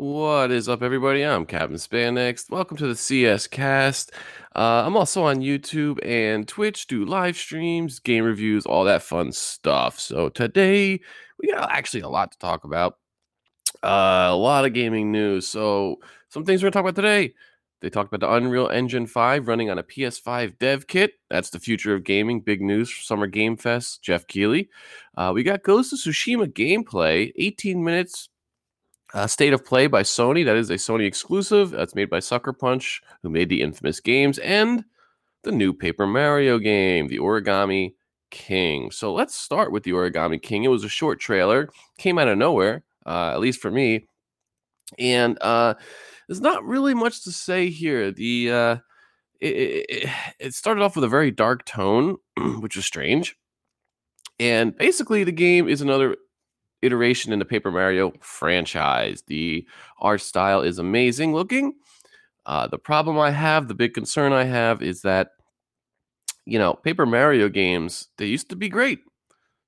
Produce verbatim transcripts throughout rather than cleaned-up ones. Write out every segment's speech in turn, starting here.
What is up, everybody? I'm Captain Spanix. Welcome to the C S Cast. Uh, I'm also on YouTube and Twitch, do live streams, game reviews, all that fun stuff. So today, we got actually a lot to talk about. Uh, a lot of gaming news. So some things we're going to talk about today. They talked about the Unreal Engine five running on a P S five dev kit. That's the future of gaming. Big news for Summer Game Fest. Jeff Keighley. Uh, we got Ghost of Tsushima gameplay, eighteen minutes. Uh, State of Play by Sony. That is a Sony exclusive. That's made by Sucker Punch, who made the Infamous games, and the new Paper Mario game, The Origami King. So let's start with The Origami King. It was a short trailer. Came out of nowhere, uh, at least for me. And uh, there's not really much to say here. The uh, it, it, it started off with a very dark tone, which was strange. And basically, the game is another iteration in the Paper Mario franchise. The art style is amazing looking. Uh, the problem I have, the big concern I have, is that, you know, Paper Mario games, they used to be great.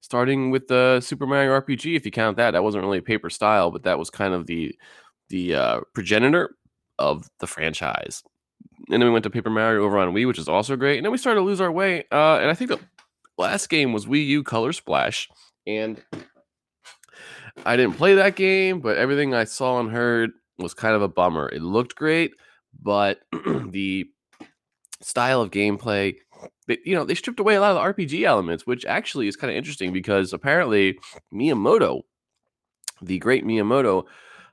Starting with the uh, Super Mario R P G, if you count that, that wasn't really a paper style, but that was kind of the the uh, progenitor of the franchise. And then we went to Paper Mario over on Wii, which is also great. And then we started to lose our way. Uh, and I think the last game was Wii U Color Splash. And I didn't play that game, but everything I saw and heard was kind of a bummer. It looked great, but the style of gameplay, they, you know, they stripped away a lot of the R P G elements, which actually is kind of interesting because apparently Miyamoto, the great Miyamoto,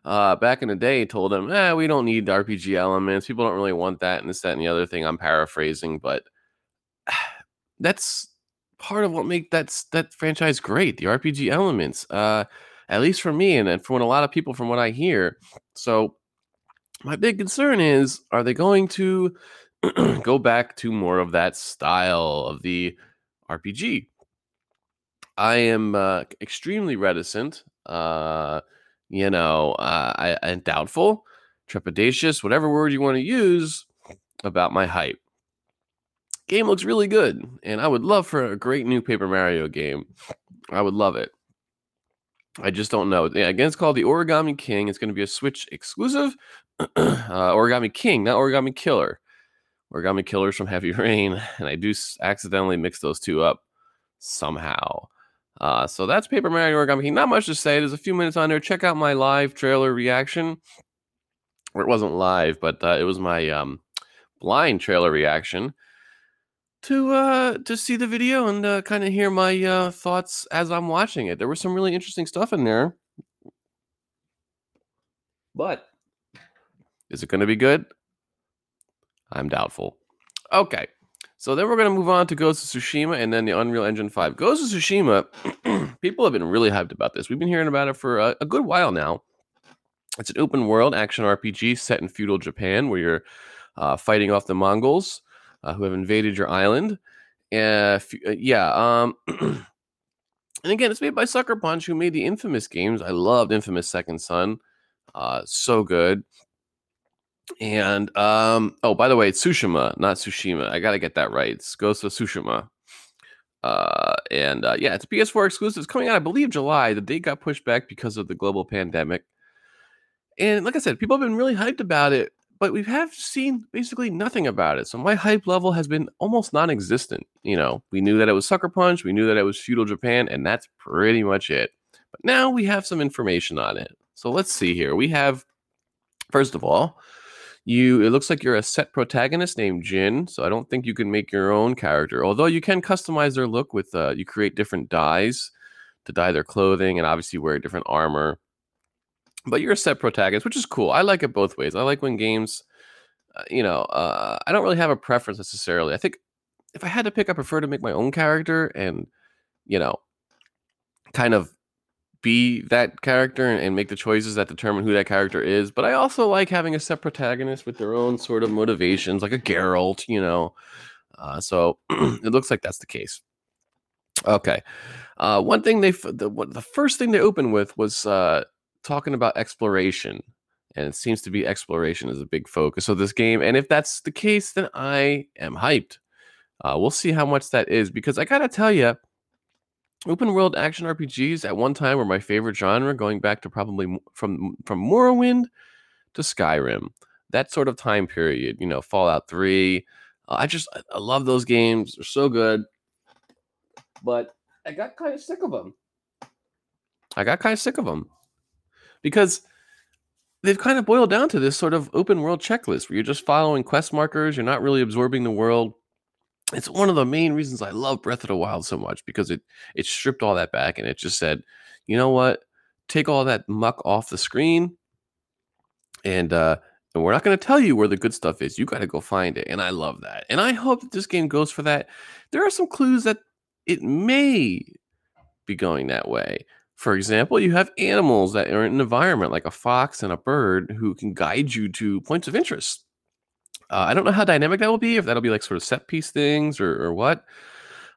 uh, back in the day told him, eh, we don't need R P G elements. People don't really want that and this, that, and the other thing. I'm paraphrasing, but that's part of what make that, that franchise great, the R P G elements. Uh, At least for me, and from a lot of people, from what I hear. So my big concern is, are they going to go back to more of that style of the R P G? I am uh, extremely reticent, uh, you know, uh, I, I'm doubtful, trepidatious, whatever word you want to use about my hype. Game looks really good, and I would love for a great new Paper Mario game. I would love it. I just don't know. Yeah, again, it's called The Origami King. It's going to be a Switch exclusive. uh, Origami King, not Origami Killer. Origami Killer's from Heavy Rain, and I do accidentally mix those two up somehow. Uh, so that's Paper Mario Origami King. Not much to say. There's a few minutes on there. Check out my live trailer reaction. Or it wasn't live, but uh, it was my um, blind trailer reaction to uh to see the video and uh, kind of hear my uh thoughts as I'm watching it. There was some really interesting stuff in there, but is it going to be good? I'm doubtful. Okay, so then we're going to move on to Ghost of Tsushima and then the Unreal Engine five. Ghost of Tsushima, people have been really hyped about this. We've been hearing about it for a, a good while now. It's an open world action R P G set in feudal Japan where you're uh, fighting off the Mongols Uh, who have invaded your island. Uh, f- uh, yeah. Um, and again, it's made by Sucker Punch, who made the Infamous games. I loved Infamous Second Son. Uh, so good. And, um, oh, by the way, it's Tsushima, not Tsushima. I got to get that right. It's Ghost of Tsushima. Uh, and, uh, yeah, it's a P S four exclusive. It's coming out, I believe, July. The date got pushed back because of the global pandemic. And like I said, people have been really hyped about it, but we have seen basically nothing about it. So my hype level has been almost non-existent. You know, we knew that it was Sucker Punch. We knew that it was feudal Japan, and that's pretty much it. But now we have some information on it. So let's see here. We have, first of all, you. It looks like you're a set protagonist named Jin. So I don't think you can make your own character, although you can customize their look with, uh, you create different dyes to dye their clothing and obviously wear different armor. But you're a set protagonist, which is cool. I like it both ways. I like when games, uh, you know, uh, I don't really have a preference necessarily. I think if I had to pick, I prefer to make my own character and, you know, kind of be that character and, and make the choices that determine who that character is. But I also like having a set protagonist with their own sort of motivations, like a Geralt, you know. Uh, so it looks like that's the case. Okay. Uh, one thing they, the, the first thing they opened with was, uh, talking about exploration, and it seems to be exploration is a big focus of this game. And if that's the case, then I am hyped. Uh, we'll see how much that is, because I gotta tell you, Open world action R P Gs at one time were my favorite genre, going back to probably from from Morrowind to Skyrim. That sort of time period, you know, Fallout three. Uh, I just I love those games. They're so good. But I got kind of sick of them. I got kind of sick of them. Because they've kind of boiled down to this sort of open world checklist where you're just following quest markers. You're not really absorbing the world. It's one of the main reasons I love Breath of the Wild so much, because it it stripped all that back and it just said, you know what? Take all that muck off the screen, and uh, and we're not going to tell you where the good stuff is. You got to go find it, and I love that. And I hope that this game goes for that. There are some clues that it may be going that way. For example, you have animals that are in an environment, like a fox and a bird, who can guide you to points of interest. Uh, I don't know how dynamic that will be, if that'll be like sort of set piece things or, or what.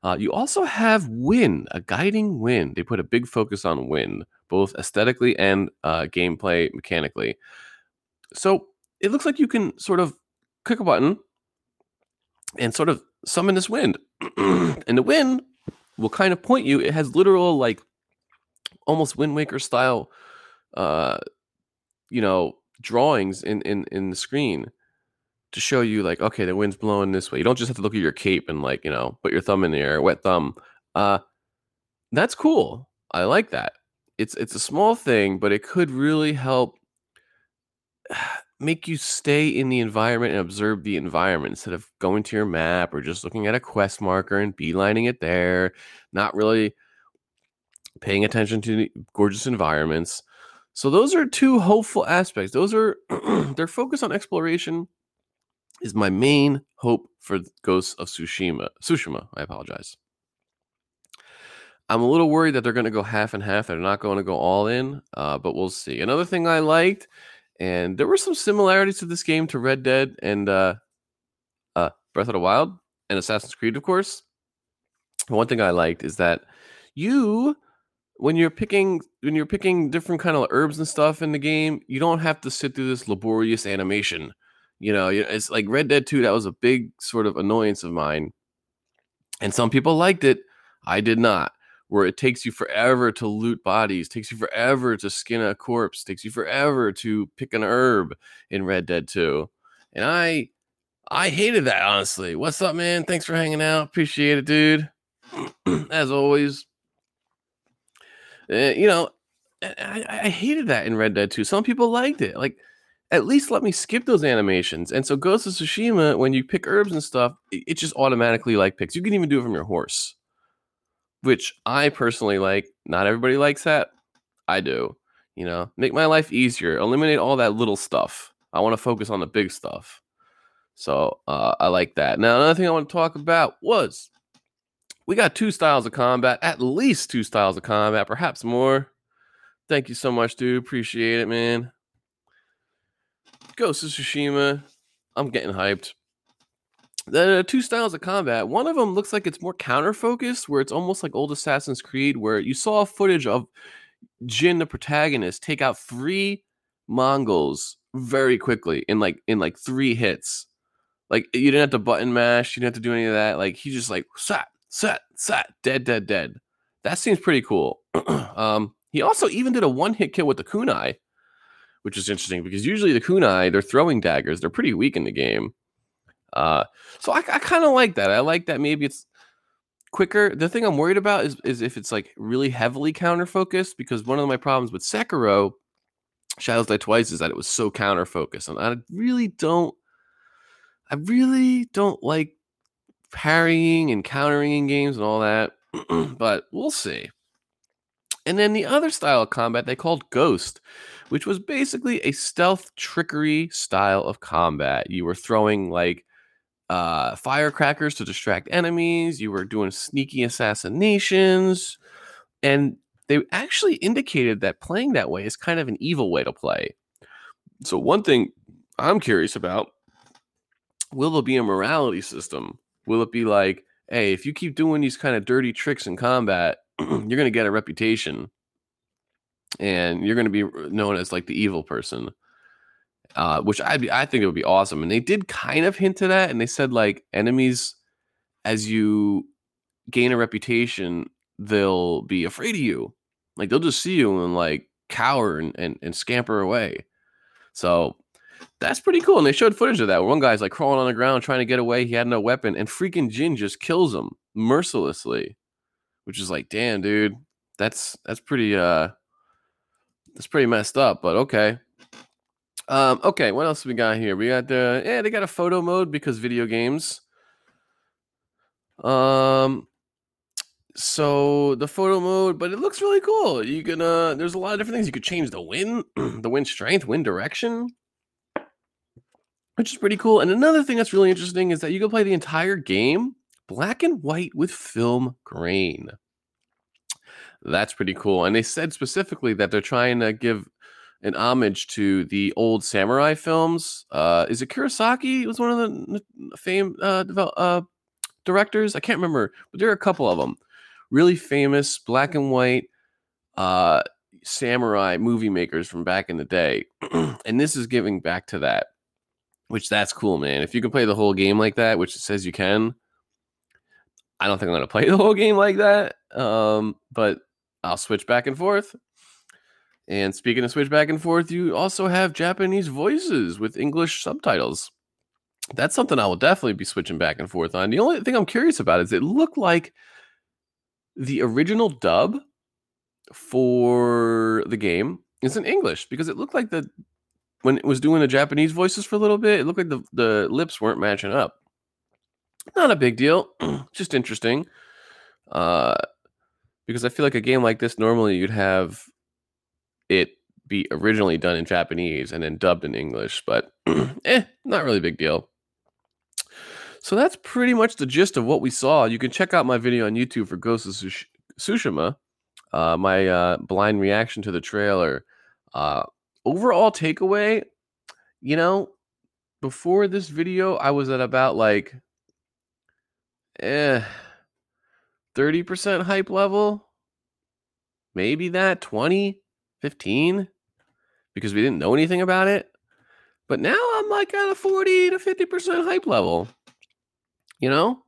Uh, you also have wind, a guiding wind. They put a big focus on wind, both aesthetically and uh, gameplay mechanically. So it looks like you can sort of click a button and sort of summon this wind. And the wind will kind of point you. It has literal, like, almost Wind Waker style, uh, you know, drawings in, in, in the screen, to show you, like, okay, the wind's blowing this way. You don't just have to look at your cape and, like, you know, put your thumb in the air, wet thumb. Uh, that's cool. I like that. It's it's a small thing, but it could really help make you stay in the environment and observe the environment instead of going to your map or just looking at a quest marker and beelining it there, not really paying attention to the gorgeous environments. So those are two hopeful aspects. Those are their focus on exploration is my main hope for Ghost of Tsushima. Tsushima, I apologize. I'm a little worried that they're going to go half and half. They're not going to go all in, uh, but we'll see. Another thing I liked, and there were some similarities to this game to Red Dead and uh, uh, Breath of the Wild and Assassin's Creed, of course. One thing I liked is that you, when you're picking when you're picking different kind of herbs and stuff in the game, you don't have to sit through this laborious animation. You know, it's like Red Dead two. That was a big sort of annoyance of mine. And some people liked it. I did not. Where it takes you forever to loot bodies, takes you forever to skin a corpse, takes you forever to pick an herb in Red Dead two. And I I hated that, honestly. What's up, man? Thanks for hanging out. Appreciate it, dude. As always. Uh, you know, I, I hated that in Red Dead two. Some people liked it. Like, at least let me skip those animations. And so Ghost of Tsushima, when you pick herbs and stuff, it, it just automatically, like, picks. You can even do it from your horse, which I personally like. Not everybody likes that. I do. You know, make my life easier. Eliminate all that little stuff. I want to focus on the big stuff. So uh, I like that. Now, another thing I want to talk about was we got two styles of combat, at least two styles of combat, perhaps more. Thank you so much, dude. Appreciate it, man. Ghost of Tsushima, I'm getting hyped. There are two styles of combat. One of them looks like it's more counter-focused, where it's almost like old Assassin's Creed, where you saw footage of Jin, the protagonist, take out three Mongols very quickly in like in like three hits. Like, you didn't have to button mash, you didn't have to do any of that. Like, he just like sat, sat, sat, dead, dead, dead. That seems pretty cool. um, he also even did a one-hit kill with the kunai, which is interesting because usually the kunai, they're throwing daggers. They're pretty weak in the game. Uh, so I, I kind of like that. I like that maybe it's quicker. The thing I'm worried about is, is if it's like really heavily counter-focused, because one of my problems with Sekiro, Shadows Die Twice, is that it was so counter-focused. And I really don't, I really don't like parrying and countering in games and all that, but we'll see. And then the other style of combat they called Ghost, which was basically a stealth trickery style of combat. You were throwing like uh, firecrackers to distract enemies. You were doing sneaky assassinations. And they actually indicated that playing that way is kind of an evil way to play. So one thing I'm curious about, will there be a morality system? Will it be like, hey, if you keep doing these kind of dirty tricks in combat, you're going to get a reputation and you're going to be known as like the evil person, uh, which I'd be, I think it would be awesome. And they did kind of hint to that. And they said, like, enemies, as you gain a reputation, they'll be afraid of you. Like, they'll just see you and, like, cower and, and, and scamper away. So that's pretty cool. And they showed footage of that where one guy's, like, crawling on the ground trying to get away. He had no weapon. And freaking Jin just kills him mercilessly. Which is like, damn, dude. That's that's pretty uh that's pretty messed up, but okay. Um, okay, what else we got here? We got the yeah, they got a photo mode because video games. Um so the photo mode, but it looks really cool. You can uh there's a lot of different things. You could change the wind, the wind strength, wind direction, which is pretty cool. And another thing that's really interesting is that you can play the entire game black and white with film grain. That's pretty cool. And they said specifically that they're trying to give an homage to the old samurai films. Uh, is it Kurosaki? It was one of the fame uh, develop, uh, directors. I can't remember, but there are a couple of them. Really famous black and white uh, samurai movie makers from back in the day. And this is giving back to that, which that's cool, man. If you can play the whole game like that, which it says you can, I don't think I'm going to play the whole game like that, um, but I'll switch back and forth. And speaking of switch back and forth, you also have Japanese voices with English subtitles. That's something I will definitely be switching back and forth on. The only thing I'm curious about is it looked like the original dub for the game is in English, because it looked like the when it was doing the Japanese voices for a little bit, it looked like the, the lips weren't matching up. Not a big deal, just interesting. Uh, because I feel like a game like this, normally you'd have it be originally done in Japanese and then dubbed in English, but eh, not really a big deal. So that's pretty much the gist of what we saw. You can check out my video on YouTube for Ghost of Tsush- Tsushima, uh, my uh, blind reaction to the trailer. Uh, overall takeaway, you know, before this video, I was at about like eh, thirty percent hype level, maybe that, twenty, fifteen, because we didn't know anything about it. But now I'm like at a forty to fifty percent hype level. You know,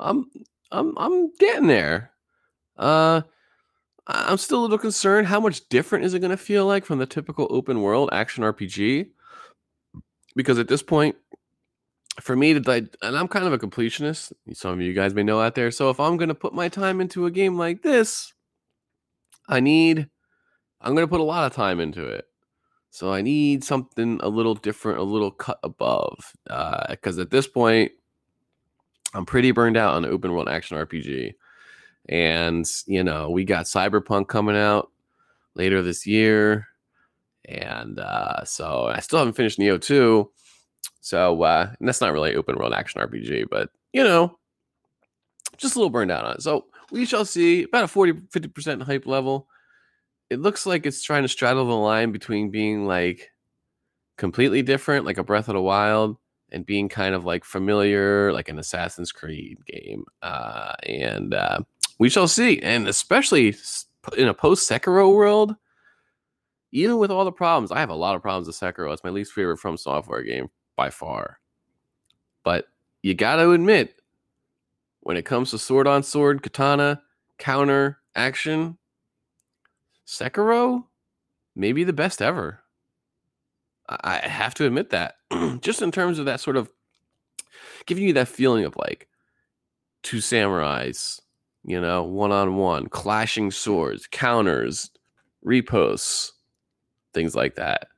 I'm, I'm, I'm getting there. Uh, I'm still a little concerned. How much different is it going to feel like from the typical open world action R P G? Because at this point, for me, to di- and I'm kind of a completionist. Some of you guys may know out there. So if I'm going to put my time into a game like this, I need, I'm going to put a lot of time into it. So I need something a little different, a little cut above. Because uh, at this point, I'm pretty burned out on the open world action R P G. And, you know, we got Cyberpunk coming out later this year. And uh, so I still haven't finished Nioh two. So, uh, and that's not really open world action R P G, but, you know, just a little burned out on it. So we shall see. About a forty, fifty percent hype level. It looks like it's trying to straddle the line between being like completely different, like a Breath of the Wild, and being kind of like familiar, like an Assassin's Creed game. Uh, and uh, we shall see. And especially in a post-Sekiro world, even with all the problems, I have a lot of problems with Sekiro. It's my least favorite From Software game, by far. But you gotta admit, when it comes to sword on sword, katana, counter, action, Sekiro, maybe the best ever. I have to admit that. Just in terms of that sort of giving you that feeling of like two samurais, you know, one on one, clashing swords, counters, reposts, things like that.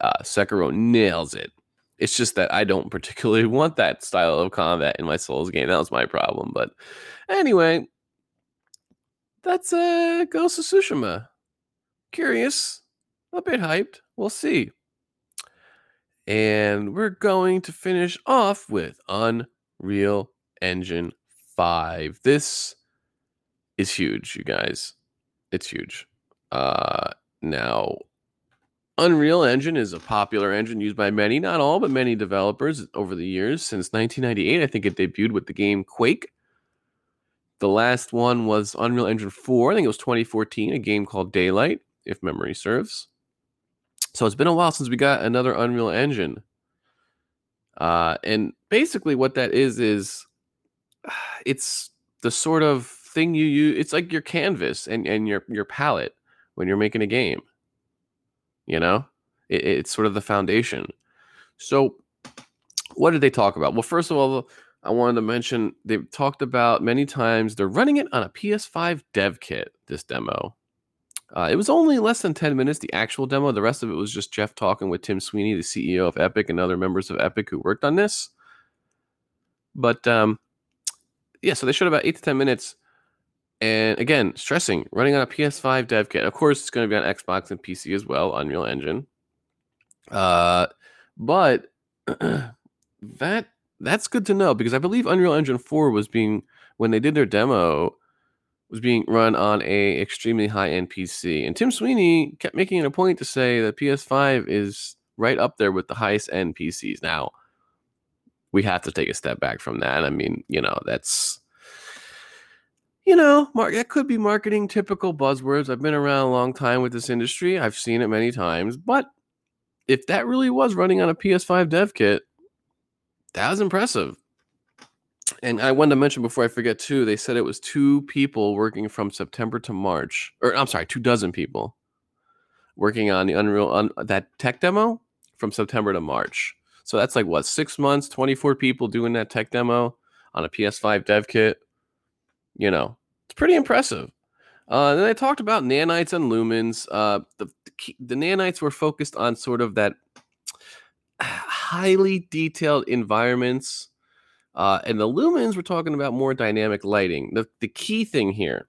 Uh, Sekiro nails it. It's just that I don't particularly want that style of combat in my Souls game. That was my problem. But anyway, that's uh, Ghost of Tsushima. Curious. A bit hyped. We'll see. And we're going to finish off with Unreal Engine five. This is huge, you guys. It's huge. Uh, now... Unreal Engine is a popular engine used by many, not all, but many developers over the years. Since nineteen ninety-eight, I think it debuted with the game Quake. The last one was Unreal Engine four. I think it was twenty fourteen, a game called Daylight, if memory serves. So it's been a while since we got another Unreal Engine. Uh, and basically what that is, is it's the sort of thing you use. It's like your canvas and, and your, your palette when you're making a game. You know, it, it's sort of the foundation. So what did they talk about? Well, first of all, I wanted to mention they've talked about many times they're running it on a P S five dev kit, this demo. Uh, it was only less than ten minutes, the actual demo. The rest of it was just Jeff talking with Tim Sweeney, the C E O of Epic, and other members of Epic who worked on this. But, um, yeah, so they showed about eight to ten minutes. And, again, stressing, running on a P S five dev kit. Of course, it's going to be on Xbox and P C as well, Unreal Engine. Uh, but that that's good to know, because I believe Unreal Engine four was being, when they did their demo, was being run on a extremely high-end P C. And Tim Sweeney kept making it a point to say that P S five is right up there with the highest-end P Cs. Now, we have to take a step back from that. I mean, you know, that's, you know, Mark, that could be marketing, typical buzzwords. I've been around a long time with this industry. I've seen it many times. But if that really was running on a P S five dev kit, that was impressive. And I wanted to mention before I forget, too, they said it was two people working from September to March. Or, I'm sorry, two dozen people working on the Unreal, on that tech demo from September to March. So that's like, what, six months, twenty-four people doing that tech demo on a P S five dev kit. You know, it's pretty impressive. Uh, then I talked about nanites and lumens. Uh, the, the, key, the nanites were focused on sort of that highly detailed environments. Uh, and the lumens, we're talking about more dynamic lighting. The the key thing here,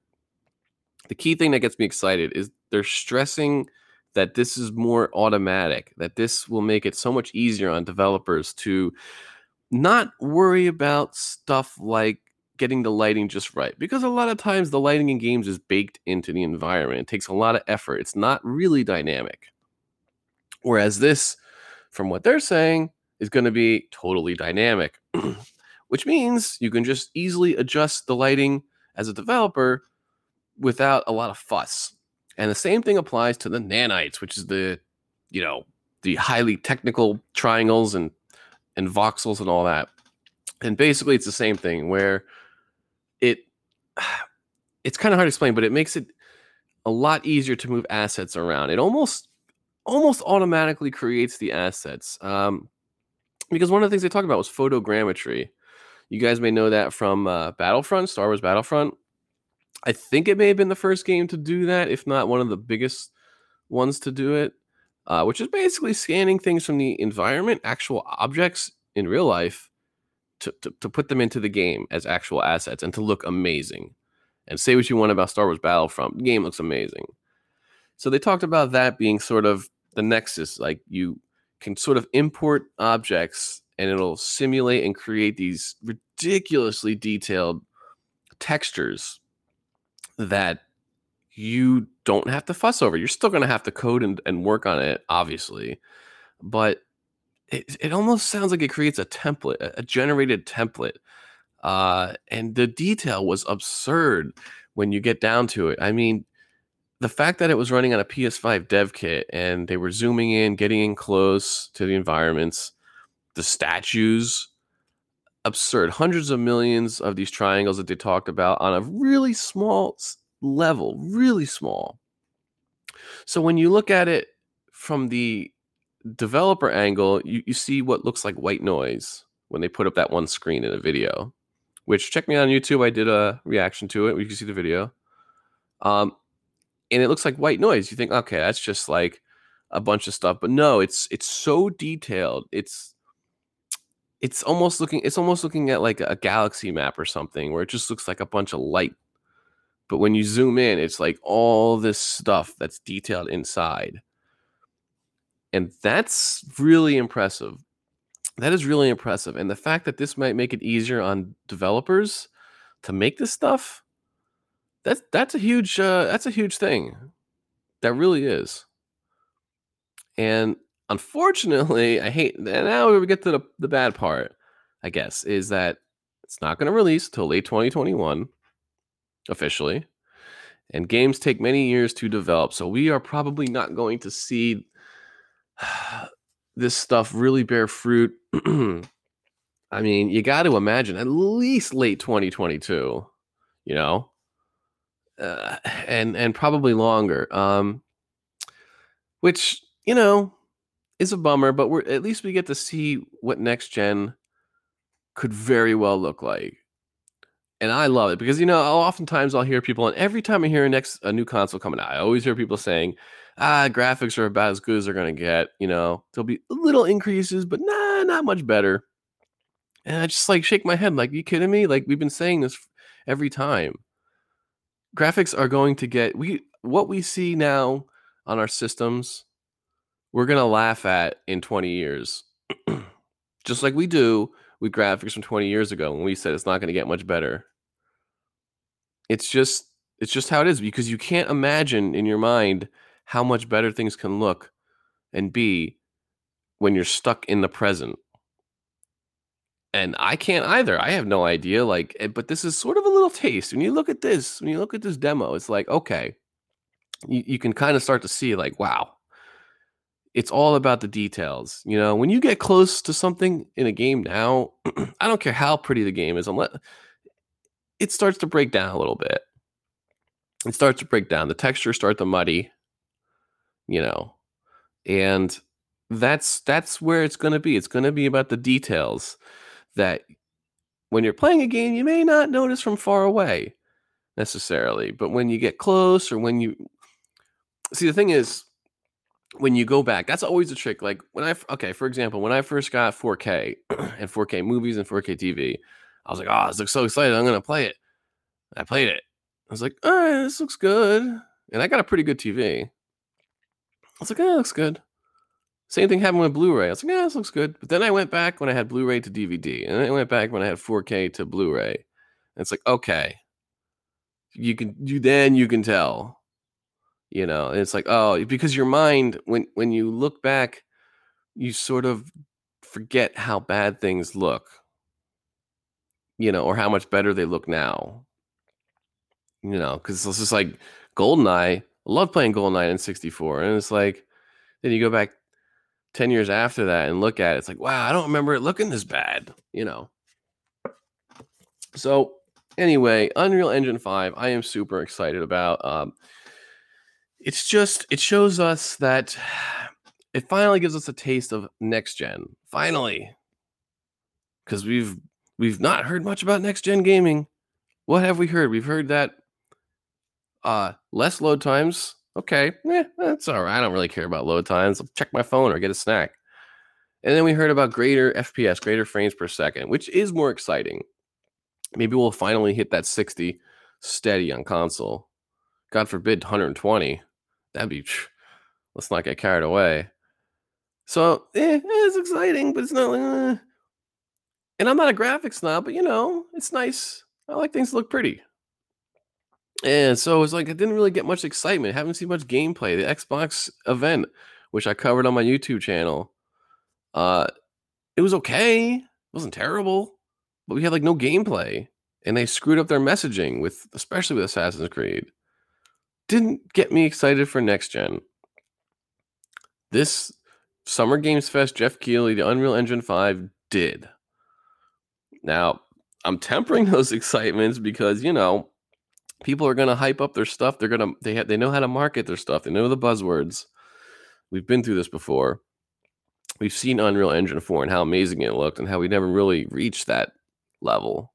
the key thing that gets me excited is they're stressing that this is more automatic, that this will make it so much easier on developers to not worry about stuff like getting the lighting just right. Because a lot of times the lighting in games is baked into the environment. It takes a lot of effort. It's not really dynamic. Whereas this, from what they're saying, is going to be totally dynamic. Which means you can just easily adjust the lighting as a developer without a lot of fuss. And the same thing applies to the nanites, which is the, you know, the highly technical triangles and, and voxels and all that. And basically it's the same thing where it, it's kind of hard to explain, but it makes it a lot easier to move assets around. It almost, almost automatically creates the assets. Um, because one of the things they talked about was photogrammetry. You guys may know that from uh, Battlefront, Star Wars Battlefront. I think it may have been the first game to do that, if not one of the biggest ones to do it, uh, which is basically scanning things from the environment, actual objects in real life, to, to, to put them into the game as actual assets and to look amazing. And say what you want about Star Wars Battlefront, the game looks amazing. So they talked about that being sort of the nexus, like you can sort of import objects and it'll simulate and create these ridiculously detailed textures that you don't have to fuss over. You're still going to have to code and, and work on it, obviously. But it, it almost sounds like it creates a template, a generated template. Uh, and the detail was absurd when you get down to it. I mean, the fact that it was running on a P S five dev kit and they were zooming in, getting in close to the environments, the statues, absurd. Hundreds of millions of these triangles that they talked about on a really small level, really small. So when you look at it from the developer angle, you, you see what looks like white noise when they put up that one screen in a video, which check me out on YouTube. I did a reaction to it where you can see the video. Um, and it looks like white noise. You think, okay, that's just like a bunch of stuff. But no, it's it's so detailed. It's It's almost looking. It's almost looking at like a galaxy map or something, where it just looks like a bunch of light. But when you zoom in, it's like all this stuff that's detailed inside, and that's really impressive. That is really impressive, and the fact that this might make it easier on developers to make this stuff, that's that's a huge uh, that's a huge thing. That really is, and. Unfortunately, I hate, and now we get to the, the bad part, I guess, is that it's not going to release till late twenty twenty-one, officially, and games take many years to develop, so we are probably not going to see this stuff really bear fruit. I mean, you got to imagine at least late twenty twenty-two, you know, uh, and and probably longer. Um, which you know is a bummer, but we're at least we get to see what next gen could very well look like. And I love it because, you know, I'll, oftentimes I'll hear people, and every time I hear a next a new console coming out, I always hear people saying, ah, graphics are about as good as they're going to get. You know, there'll be little increases, but nah, not much better. And I just like shake my head like, you kidding me? Like, we've been saying this every time. Graphics are going to get we what we see now on our systems, we're going to laugh at in twenty years, just like we do with graphics from twenty years ago when we said it's not going to get much better. It's just it's just how it is, because you can't imagine in your mind how much better things can look and be when you're stuck in the present. And I can't either. I have no idea. Like, but this is sort of a little taste. When you look at this, when you look at this demo, it's like, okay, you, you can kind of start to see like, wow, it's all about the details. You know, when you get close to something in a game now, I don't care how pretty the game is, unless it starts to break down a little bit. It starts to break down. The textures start to muddy, you know, and that's, that's where it's going to be. It's going to be about the details that when you're playing a game, you may not notice from far away necessarily, but when you get close or when you see, the thing is, when you go back, that's always a trick. Like when I, okay, for example, when I first got four K and four K movies and four K T V, I was like, oh, I was so excited. I'm going to play it. I played it. I was like, all right, this looks good. And I got a pretty good T V. I was like, oh, it looks good. Same thing happened with Blu-ray. I was like, yeah, this looks good. But then I went back when I had Blu-ray to D V D. And then I went back when I had four K to Blu-ray. And it's like, okay. You can you then you can tell. You know, and it's like, oh, because your mind, when, when you look back, you sort of forget how bad things look. You know, or how much better they look now. You know, because it's just like GoldenEye. I love playing GoldenEye in sixty-four. And it's like, then you go back ten years after that and look at it, it's like, wow, I don't remember it looking this bad, you know? So anyway, Unreal Engine five, I am super excited about. Um, it's just, it shows us that it finally gives us a taste of next gen, finally, because we've, we've not heard much about next gen gaming. What have we heard? We've heard that uh, less load times. Okay, eh, that's all right. I don't really care about load times. I'll check my phone or get a snack. And then we heard about greater F P S, greater frames per second, which is more exciting. Maybe we'll finally hit that sixty steady on console. God forbid, one hundred twenty. That'd be, let's not get carried away. So eh, it's exciting, but it's not like, eh. And I'm not a graphics snob, but you know, it's nice. I like things to look pretty. And so it's like I didn't really get much excitement. I haven't seen much gameplay. The Xbox event, which I covered on my YouTube channel, uh, it was okay. It wasn't terrible, but we had like no gameplay, and they screwed up their messaging with, especially with Assassin's Creed. Didn't get me excited for next gen. This Summer Games Fest, Jeff Keighley, the Unreal Engine five did. Now I'm tempering those excitements because you know. People are going to hype up their stuff. They're going to, they have, they know how to market their stuff. They know the buzzwords. We've been through this before. We've seen Unreal Engine four and how amazing it looked and how we never really reached that level.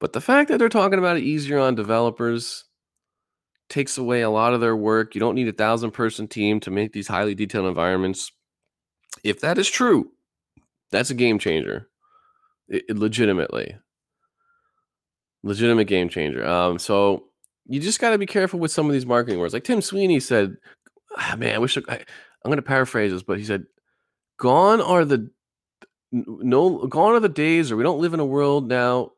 But the fact that they're talking about it easier on developers takes away a lot of their work. You don't need a thousand person team to make these highly detailed environments. If that is true, that's a game changer. It, it legitimately. Legitimate game changer. Um, so you just got to be careful with some of these marketing words. Like Tim Sweeney said, oh, man, I wish I, I, I'm going to paraphrase this, but he said, "Gone are the no, gone are the days, or we don't live in a world now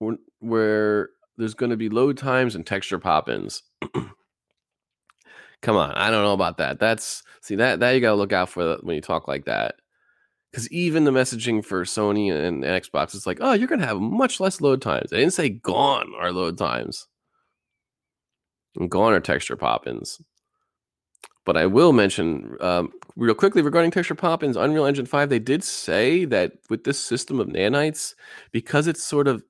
where, where there's going to be load times and texture pop-ins." Come on, I don't know about that. That's see that that you got to look out for when you talk like that. Because even the messaging for Sony and Xbox, it's like, oh, you're going to have much less load times. They didn't say gone are load times. And gone are texture pop-ins. But I will mention um, real quickly regarding texture pop-ins, Unreal Engine five, they did say that with this system of nanites, because it's sort of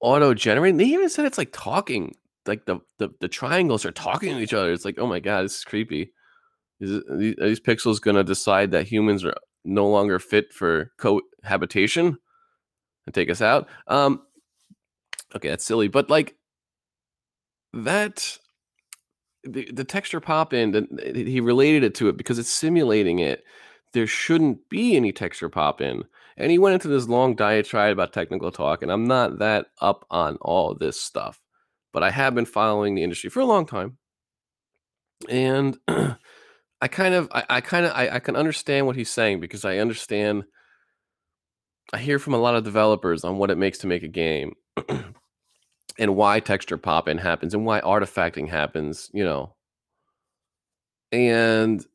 auto-generating, they even said it's like talking like the, the the triangles are talking to each other. It's like, oh my god, this is creepy. Is it, are these pixels going to decide that humans are no longer fit for cohabitation and take us out? Um, okay, that's silly, but like that, the the texture pop in, and he related it to it because it's simulating it. There shouldn't be any texture pop in. And he went into this long diatribe about technical talk, and I'm not that up on all this stuff, but I have been following the industry for a long time. And I kind of, I, I kind of, I, I can understand what he's saying, because I understand, I hear from a lot of developers on what it makes to make a game and why texture pop in happens and why artifacting happens, you know. And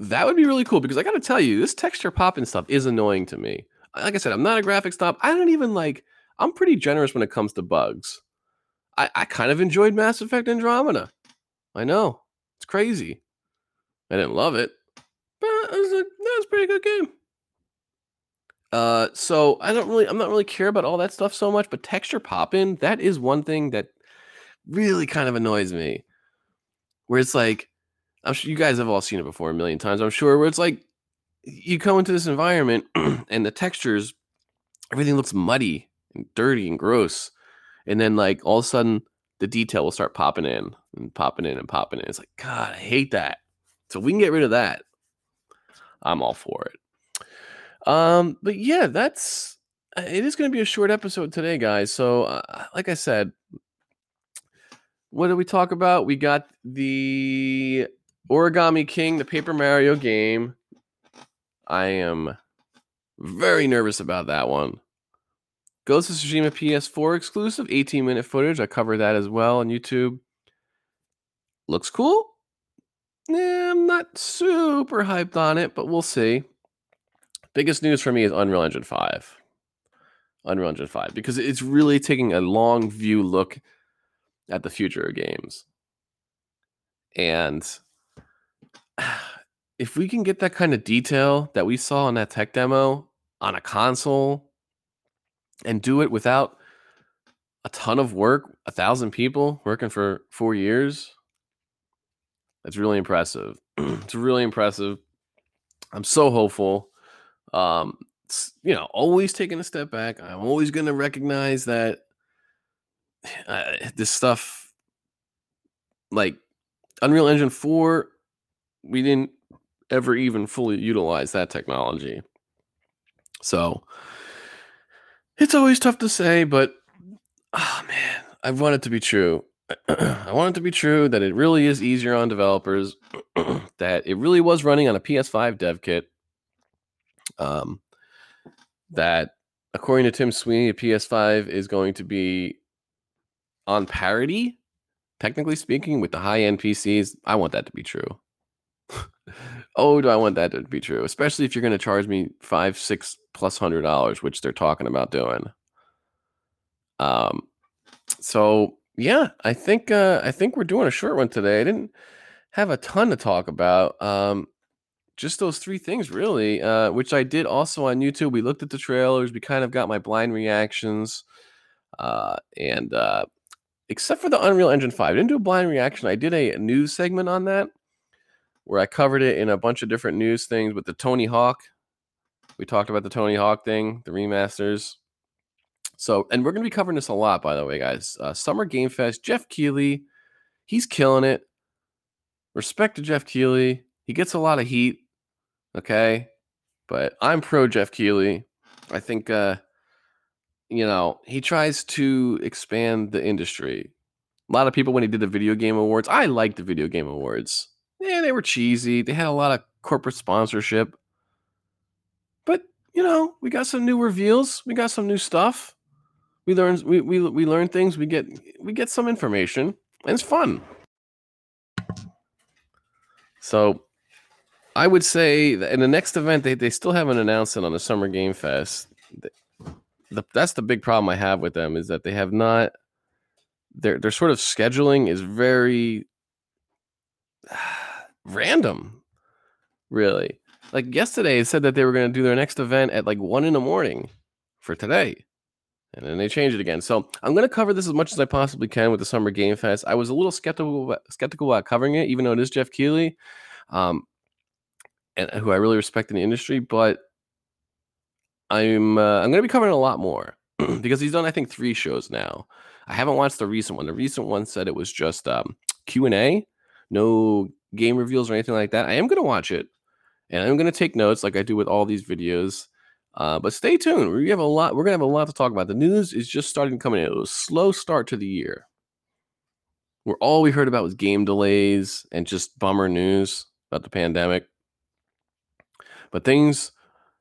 that would be really cool, because I got to tell you, this texture pop in stuff is annoying to me. Like I said, I'm not a graphics snob. I don't even like, I'm pretty generous when it comes to bugs. I, I kind of enjoyed Mass Effect Andromeda. I know. It's crazy. I didn't love it, but it was a, that was a pretty good game. Uh, so I don't really, I'm not really care about all that stuff so much, but texture pop in, that is one thing that really kind of annoys me, where it's like, I'm sure you guys have all seen it before a million times, I'm sure, where it's like, you come into this environment and the textures, everything looks muddy and dirty and gross. And then like all of a sudden the detail will start popping in and popping in and popping in. It's like, God, I hate that. So if we can get rid of that, I'm all for it. Um, but yeah, that's, it is going to be a short episode today, guys. So uh, like I said, what did we talk about? We got the Origami King, the Paper Mario game. I am very nervous about that one. Ghost of Tsushima P S four exclusive, eighteen minute footage. I covered that as well on YouTube. Looks cool. Eh, I'm not super hyped on it, but we'll see. Biggest news for me is Unreal Engine five. Unreal Engine five, because it's really taking a long view look at the future of games. And if we can get that kind of detail that we saw in that tech demo on a console and do it without a ton of work, a thousand people working for four years, that's really impressive. It's really impressive. I'm so hopeful. Um, you know, always taking a step back. I'm always going to recognize that uh, this stuff, like Unreal Engine four, we didn't ever even fully utilize that technology. So it's always tough to say, but oh man, I want it to be true. I want it to be true that it really is easier on developers, that it really was running on a P S five dev kit. Um, that according to Tim Sweeney, a P S five is going to be on parity, technically speaking, with the high-end P Cs. I want that to be true. Oh, do I want that to be true? Especially if you're going to charge me five, six plus hundred dollars, which they're talking about doing. Um, so yeah, I think uh, I think we're doing a short one today. I didn't have a ton to talk about. Um, just those three things, really. Uh, which I did also on YouTube. We looked at the trailers. We kind of got my blind reactions, uh, and uh, except for the Unreal Engine five, I didn't do a blind reaction. I did a news segment on that, where I covered it in a bunch of different news things with the Tony Hawk. We talked about the Tony Hawk thing, the remasters. So, and we're going to be covering this a lot, by the way, guys. Uh, Summer Game Fest, Jeff Keighley, he's killing it. Respect to Jeff Keighley. He gets a lot of heat, okay? But I'm pro Jeff Keighley. I think, uh, you know, he tries to expand the industry. A lot of people, when he did the Video Game Awards, I liked the Video Game Awards. Yeah, they were cheesy. They had a lot of corporate sponsorship. But, you know, we got some new reveals. We got some new stuff. We learn we we we learn things. We get we get some information. And it's fun. So I would say that in the next event, they, they still haven't announced it on the Summer Game Fest. The, the, that's the big problem I have with them, is that they have not, their their sort of scheduling is very random, really. Like yesterday, it said that they were going to do their next event at like one in the morning for today. And then they changed it again. So I'm going to cover this as much as I possibly can with the Summer Game Fest. I was a little skeptical about, skeptical about covering it, even though it is Jeff Keighley, um, and who I really respect in the industry. But I'm uh, I'm going to be covering a lot more because he's done, I think, three shows now. I haven't watched the recent one. The recent one said it was just um, Q and A, no game reveals or anything like that. I am going to watch it, and I'm going to take notes like I do with all these videos. Uh, but stay tuned. We have a lot. We're going to have a lot to talk about. The news is just starting to come in. It was a slow start to the year, where all we heard about was game delays and just bummer news about the pandemic. But things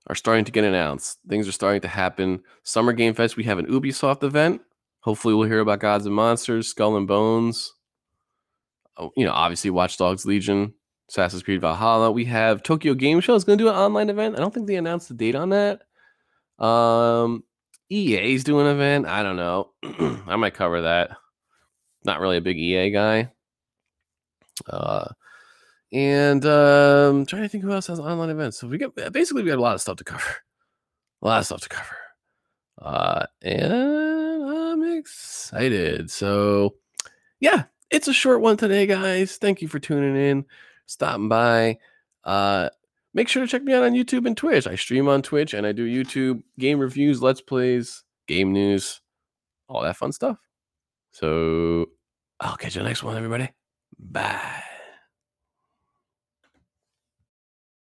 are starting to get announced. Things are starting to happen. Summer Game Fest, we have an Ubisoft event. Hopefully we'll hear about Gods and Monsters, Skull and Bones. Oh, you know, obviously Watch Dogs Legion. Assassin's Creed Valhalla. We have Tokyo Game Show is going to do an online event. I don't think they announced the date on that. Um, E A is doing an event. I don't know. I might cover that. Not really a big E A guy. Uh, and um, I'm trying to think who else has online events. So we got basically we got a lot of stuff to cover. A lot of stuff to cover. Uh, and I'm excited. So yeah, it's a short one today, guys. Thank you for tuning in. Stopping by. Uh, make sure to check me out on YouTube and Twitch. I stream on Twitch and I do YouTube game reviews, Let's Plays, game news, all that fun stuff. So I'll catch you next one, everybody. Bye.